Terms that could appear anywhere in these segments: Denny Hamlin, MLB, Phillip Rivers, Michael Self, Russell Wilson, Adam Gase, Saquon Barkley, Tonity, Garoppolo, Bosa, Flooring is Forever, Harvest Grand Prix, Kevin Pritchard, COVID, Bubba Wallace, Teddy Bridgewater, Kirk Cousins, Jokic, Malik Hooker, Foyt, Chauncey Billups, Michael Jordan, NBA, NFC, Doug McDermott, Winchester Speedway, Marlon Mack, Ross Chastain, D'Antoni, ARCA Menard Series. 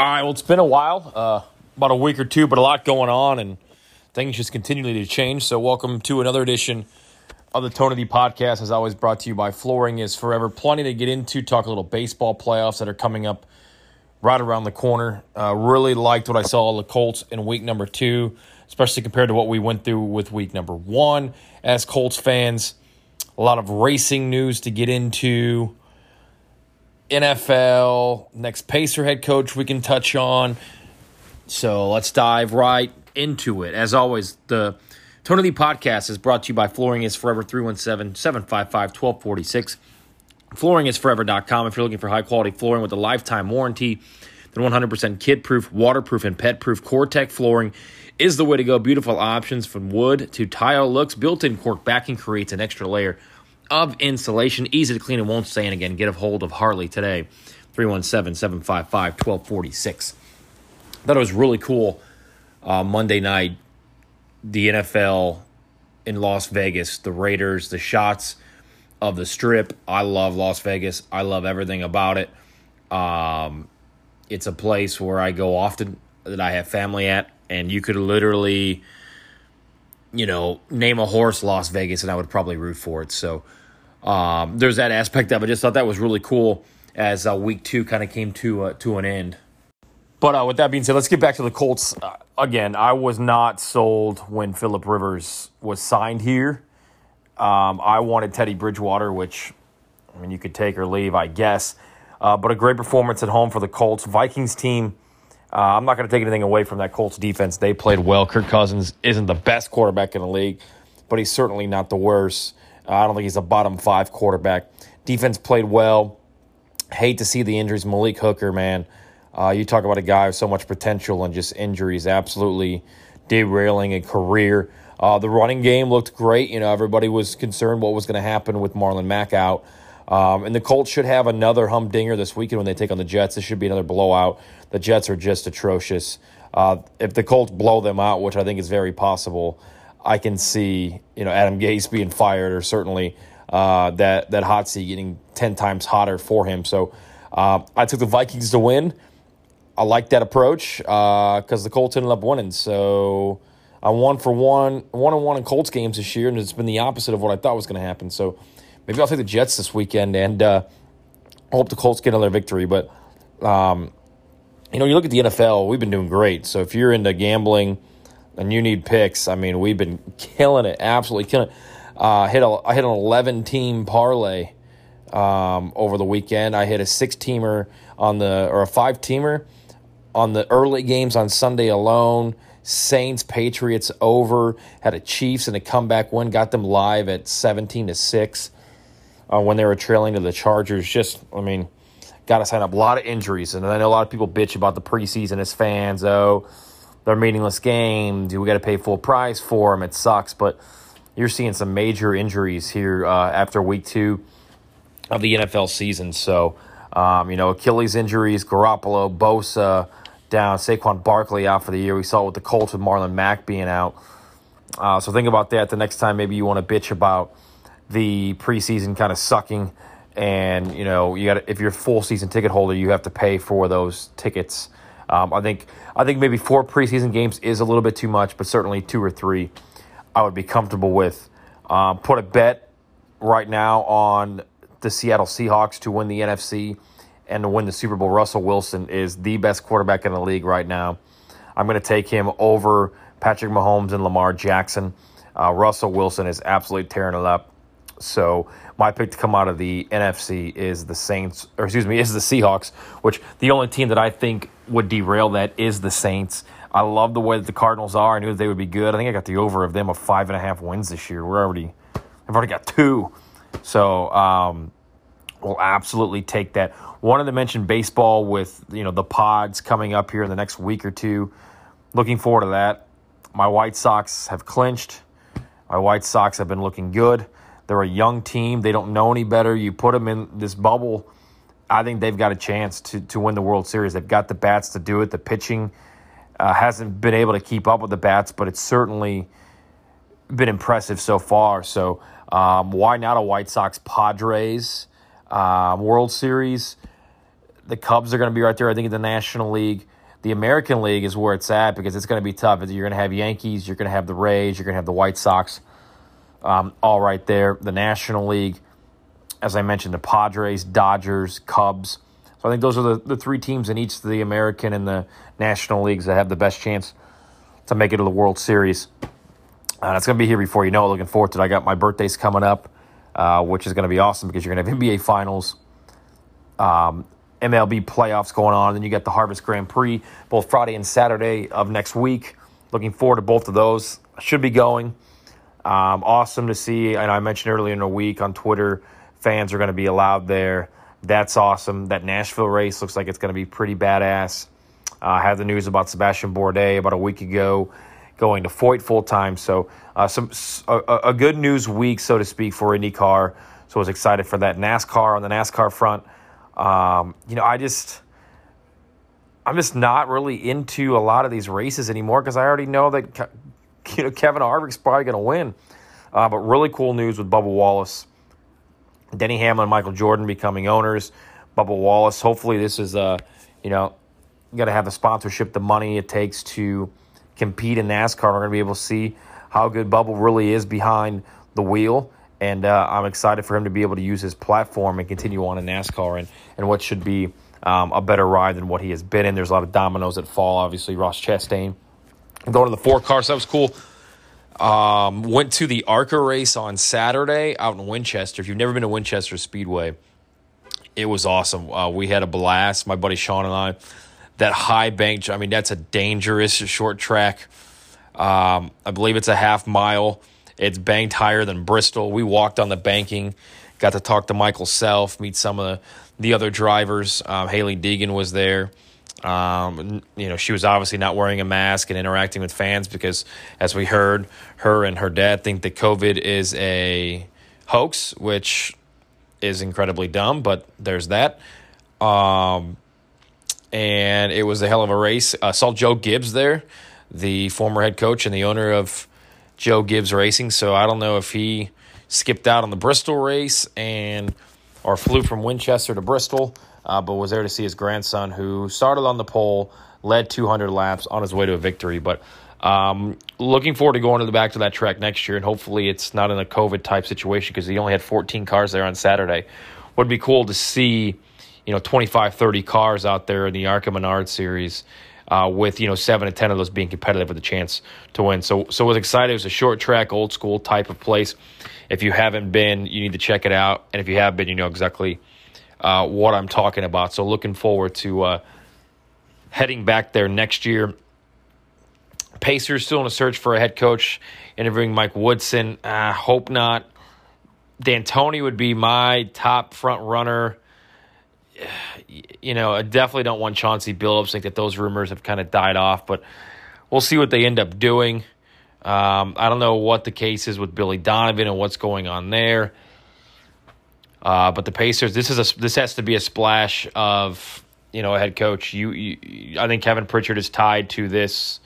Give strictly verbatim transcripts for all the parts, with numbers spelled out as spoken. All right, well, it's been a while, uh, about a week or two, but a lot going on, and things just continually to change. So welcome to another edition of the Tonity Podcast, as always brought to you by Flooring is Forever. Plenty to get into, talk a little baseball playoffs that are coming up right around the corner. Uh, really liked what I saw the Colts in week number two, especially compared to what we went through with week number one. As Colts fans, a lot of racing news to get into. N F L, next Pacer head coach we can touch on. So let's dive right into it. As always, the Tonity Podcast is brought to you by Flooring is Forever, three one seven, seven five five, one two four six. flooring is forever dot com. If you're looking for high-quality flooring with a lifetime warranty, then one hundred percent kid-proof, waterproof, and pet-proof Cortec flooring is the way to go. Beautiful options from wood to tile looks. Built-in cork backing creates an extra layer of insulation, easy to clean and won't stain again. Get a hold of Harley today, three one seven, seven five five, one two four six. I thought it was really cool uh, Monday night, the N F L in Las Vegas, the Raiders, the shots of the Strip. I love Las Vegas. I love everything about it. Um, it's a place where I go often, that I have family at, and you could literally, you know, name a horse Las Vegas, and I would probably root for it. So um, there's that aspect of it. I just thought that was really cool as uh, week two kind of came to uh, to an end. But uh, with that being said, let's get back to the Colts. Uh, again, I was not sold when Phillip Rivers was signed here. Um, I wanted Teddy Bridgewater, which, I mean, you could take or leave, I guess. Uh, but a great performance at home for the Colts. Vikings team, uh, I'm not going to take anything away from that Colts defense. They played well. Kirk Cousins isn't the best quarterback in the league, but he's certainly not the worst. Uh, I don't think he's a bottom five quarterback. Defense played well. Hate to see the injuries. Malik Hooker, man. Uh, you talk about a guy with so much potential and just injuries absolutely derailing a career. Uh, the running game looked great. You know, everybody was concerned what was going to happen with Marlon Mack out. Um, and the Colts should have another humdinger this weekend when they take on the Jets. This should be another blowout. The Jets are just atrocious. Uh, if the Colts blow them out, which I think is very possible, I can see, you know, Adam Gase being fired, or certainly uh, that, that hot seat getting ten times hotter for him. So uh, I took the Vikings to win. I like that approach because uh, the Colts ended up winning. So I won for one, one and one in Colts games this year, and it's been the opposite of what I thought was going to happen. So maybe I'll take the Jets this weekend, and uh, I hope the Colts get another victory. But um, you know, you look at the N F L, we've been doing great. So if you're into gambling and you need picks, I mean, we've been killing it, absolutely killing it. Uh, hit a, I hit an eleven-team parlay um, over the weekend. I hit a six-teamer on the or a five-teamer. On the early games on Sunday alone, Saints, Patriots over, had a Chiefs and a comeback win, got them live at seventeen to six uh, when they were trailing to the Chargers. Just, I mean, got to sign up. A lot of injuries. And I know a lot of people bitch about the preseason as fans. Oh, they're meaningless games. We got to pay full price for them. It sucks. But you're seeing some major injuries here uh, after week two of the N F L season. So, um, you know, Achilles injuries, Garoppolo, Bosa down, Saquon Barkley out for the year. We saw it with the Colts with Marlon Mack being out. Uh, so think about that the next time maybe you want to bitch about the preseason kind of sucking. And, you know, you got, if you're a full season ticket holder, you have to pay for those tickets. Um, I think I think maybe four preseason games is a little bit too much, but certainly two or three I would be comfortable with. Um, put a bet right now on the Seattle Seahawks to win the N F C and to win the Super Bowl. Russell Wilson is the best quarterback in the league right now. I'm going to take him over Patrick Mahomes and Lamar Jackson. Uh, Russell Wilson is absolutely tearing it up. So my pick to come out of the N F C is the Saints, or excuse me, is the Seahawks, which the only team that I think would derail that is the Saints. I love the way that the Cardinals are. I knew that they would be good. I think I got the over of them of five and a half wins this year. We're already, I've already got two. So um, we'll absolutely take that. Wanted to mention baseball with, you know, the pods coming up here in the next week or two. Looking forward to that. My White Sox have clinched. My White Sox have been looking good. They're a young team. They don't know any better. You put them in this bubble, I think they've got a chance to, to win the World Series. They've got the bats to do it. The pitching uh, hasn't been able to keep up with the bats, but it's certainly been impressive so far. So um, why not a White Sox Padres um, World Series? the Cubs are going to be right there. I think in the National League, the American League is where it's at because it's going to be tough. You're going to have Yankees, you're going to have the Rays, you're going to have the White Sox, um, all right there. The National League, as I mentioned, the Padres, Dodgers, Cubs. So I think those are the, the three teams in each of the American and the National Leagues that have the best chance to make it to the World Series. Uh, it's going to be here before you know it. Looking forward to it. I got my birthdays coming up, uh, which is going to be awesome because you're going to have N B A Finals, um, M L B playoffs going on. Then you got the Harvest Grand Prix, both Friday and Saturday of next week. Looking forward to both of those. Should be going. Um, awesome to see. And I mentioned earlier in the week on Twitter, fans are going to be allowed there. That's awesome. That Nashville race looks like it's going to be pretty badass. Uh, I had the news about Sebastian Bourdais about a week ago going to Foyt full-time. So uh, some a, a good news week, so to speak, for IndyCar. So I was excited for that. NASCAR on the NASCAR front. Um, you know, I just – I'm just not really into a lot of these races anymore because I already know that you know, Kevin Harvick's probably going to win. Uh, but really cool news with Bubba Wallace. Denny Hamlin and Michael Jordan becoming owners. Bubba Wallace, hopefully this is, uh, you know, you got to have the sponsorship, the money it takes to compete in NASCAR. We're going to be able to see how good Bubba really is behind the wheel. And uh, I'm excited for him to be able to use his platform and continue on in NASCAR and, and what should be um, a better ride than what he has been in. There's a lot of dominoes that fall, obviously. Ross Chastain going to the four cars. That was cool. Um, went to the ARCA race on Saturday out in Winchester. If you've never been to Winchester Speedway, it was awesome. Uh, we had a blast, my buddy Sean and I. That high bank, I mean, that's a dangerous short track. Um, I believe it's a half mile. It's banked higher than Bristol. We walked on the banking, got to talk to Michael Self, meet some of the, the other drivers. Um, Haley Deegan was there. Um, you know, she was obviously not wearing a mask and interacting with fans because, as we heard, her and her dad think that COVID is a hoax, which is incredibly dumb, but there's that. Um, and it was a hell of a race. I saw Joe Gibbs there, the former head coach and the owner of Joe Gibbs Racing. So I don't know if he skipped out on the Bristol race and or flew from Winchester to Bristol. Uh, but was there to see his grandson, who started on the pole, led two hundred laps on his way to a victory. But um, looking forward to going to the back to that track next year, and hopefully it's not in a COVID-type situation because he only had fourteen cars there on Saturday. Would be cool to see, you know, twenty-five, thirty cars out there in the ARCA Menard Series uh, with, you know, seven to ten of those being competitive with a chance to win. So, so I was excited. It was a short track, old-school type of place. If you haven't been, you need to check it out. And if you have been, you know exactly Uh, what I'm talking about. So looking forward to uh, heading back there next year. Pacers still in a search for a head coach, interviewing Mike Woodson. I uh, hope not. D'Antoni would be my top front runner. You know, I definitely don't want Chauncey Billups. I think that those rumors have kind of died off, but we'll see what they end up doing. Um, I don't know what the case is with Billy Donovan and what's going on there. Uh, but the Pacers, this is a this has to be a splash of, you know, a head coach. You, you, I think Kevin Pritchard is tied to this.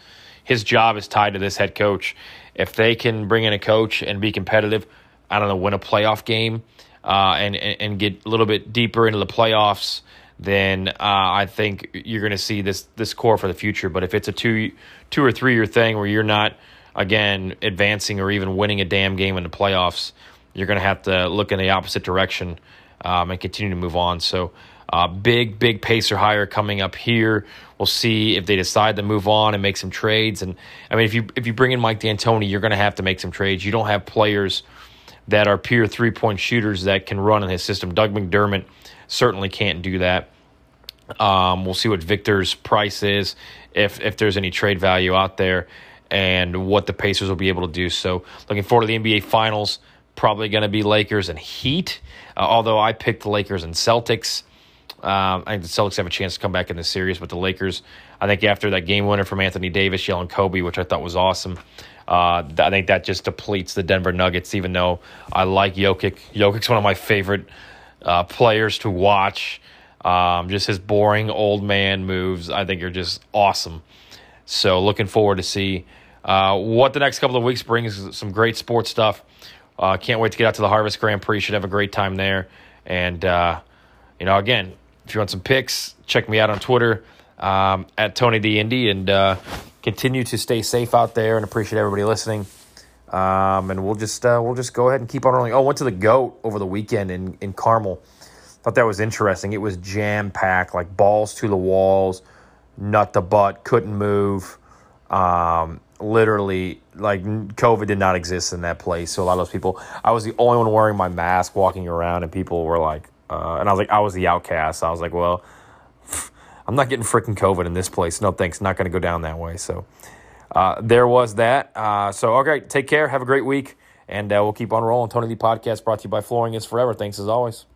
His job is tied to this head coach. If they can bring in a coach and be competitive, I don't know, win a playoff game uh, and, and and get a little bit deeper into the playoffs, then uh, I think you're going to see this this core for the future. But if it's a two two or three year thing where you're not, again, advancing or even winning a damn game in the playoffs, you're going to have to look in the opposite direction um, and continue to move on. So uh, big, big Pacer hire coming up here. We'll see if they decide to move on and make some trades. And, I mean, if you if you bring in Mike D'Antoni, you're going to have to make some trades. You don't have players that are pure three-point shooters that can run in his system. Doug McDermott certainly can't do that. Um, we'll see what Victor's price is, if if there's any trade value out there, and what the Pacers will be able to do. So looking forward to the N B A Finals. Probably going to be Lakers and Heat, uh, although I picked the Lakers and Celtics. Um, I think the Celtics have a chance to come back in this series, but the Lakers, I think after that game winner from Anthony Davis yelling Kobe, which I thought was awesome, uh, th- I think that just depletes the Denver Nuggets, even though I like Jokic. Jokic's one of my favorite uh, players to watch. Um, just his boring old man moves, I think, are just awesome. So looking forward to see uh, what the next couple of weeks brings. Some great sports stuff. Uh, can't wait to get out to the Harvest Grand Prix. Should have a great time there. And, uh, you know, again, If you want some picks, check me out on Twitter um, at Tony D Indy, and uh, continue to stay safe out there, and appreciate everybody listening. Um, and we'll just uh, we'll just go ahead and keep on rolling. Oh, went to the GOAT over the weekend in in Carmel. Thought that was interesting. It was jam packed, like balls to the walls, nut to butt, couldn't move. Um, literally, like COVID did not exist in that place. So a lot of those people, I was the only one wearing my mask walking around, and people were like, uh, and I was like, I was the outcast. I was like, well, I'm not getting freaking COVID in this place. No thanks. Not going to go down that way. So uh, there was that. Uh, so okay, take care. Have a great week, and uh, we'll keep on rolling. Tony D Podcast brought to you by Flooring is Forever. Thanks as always.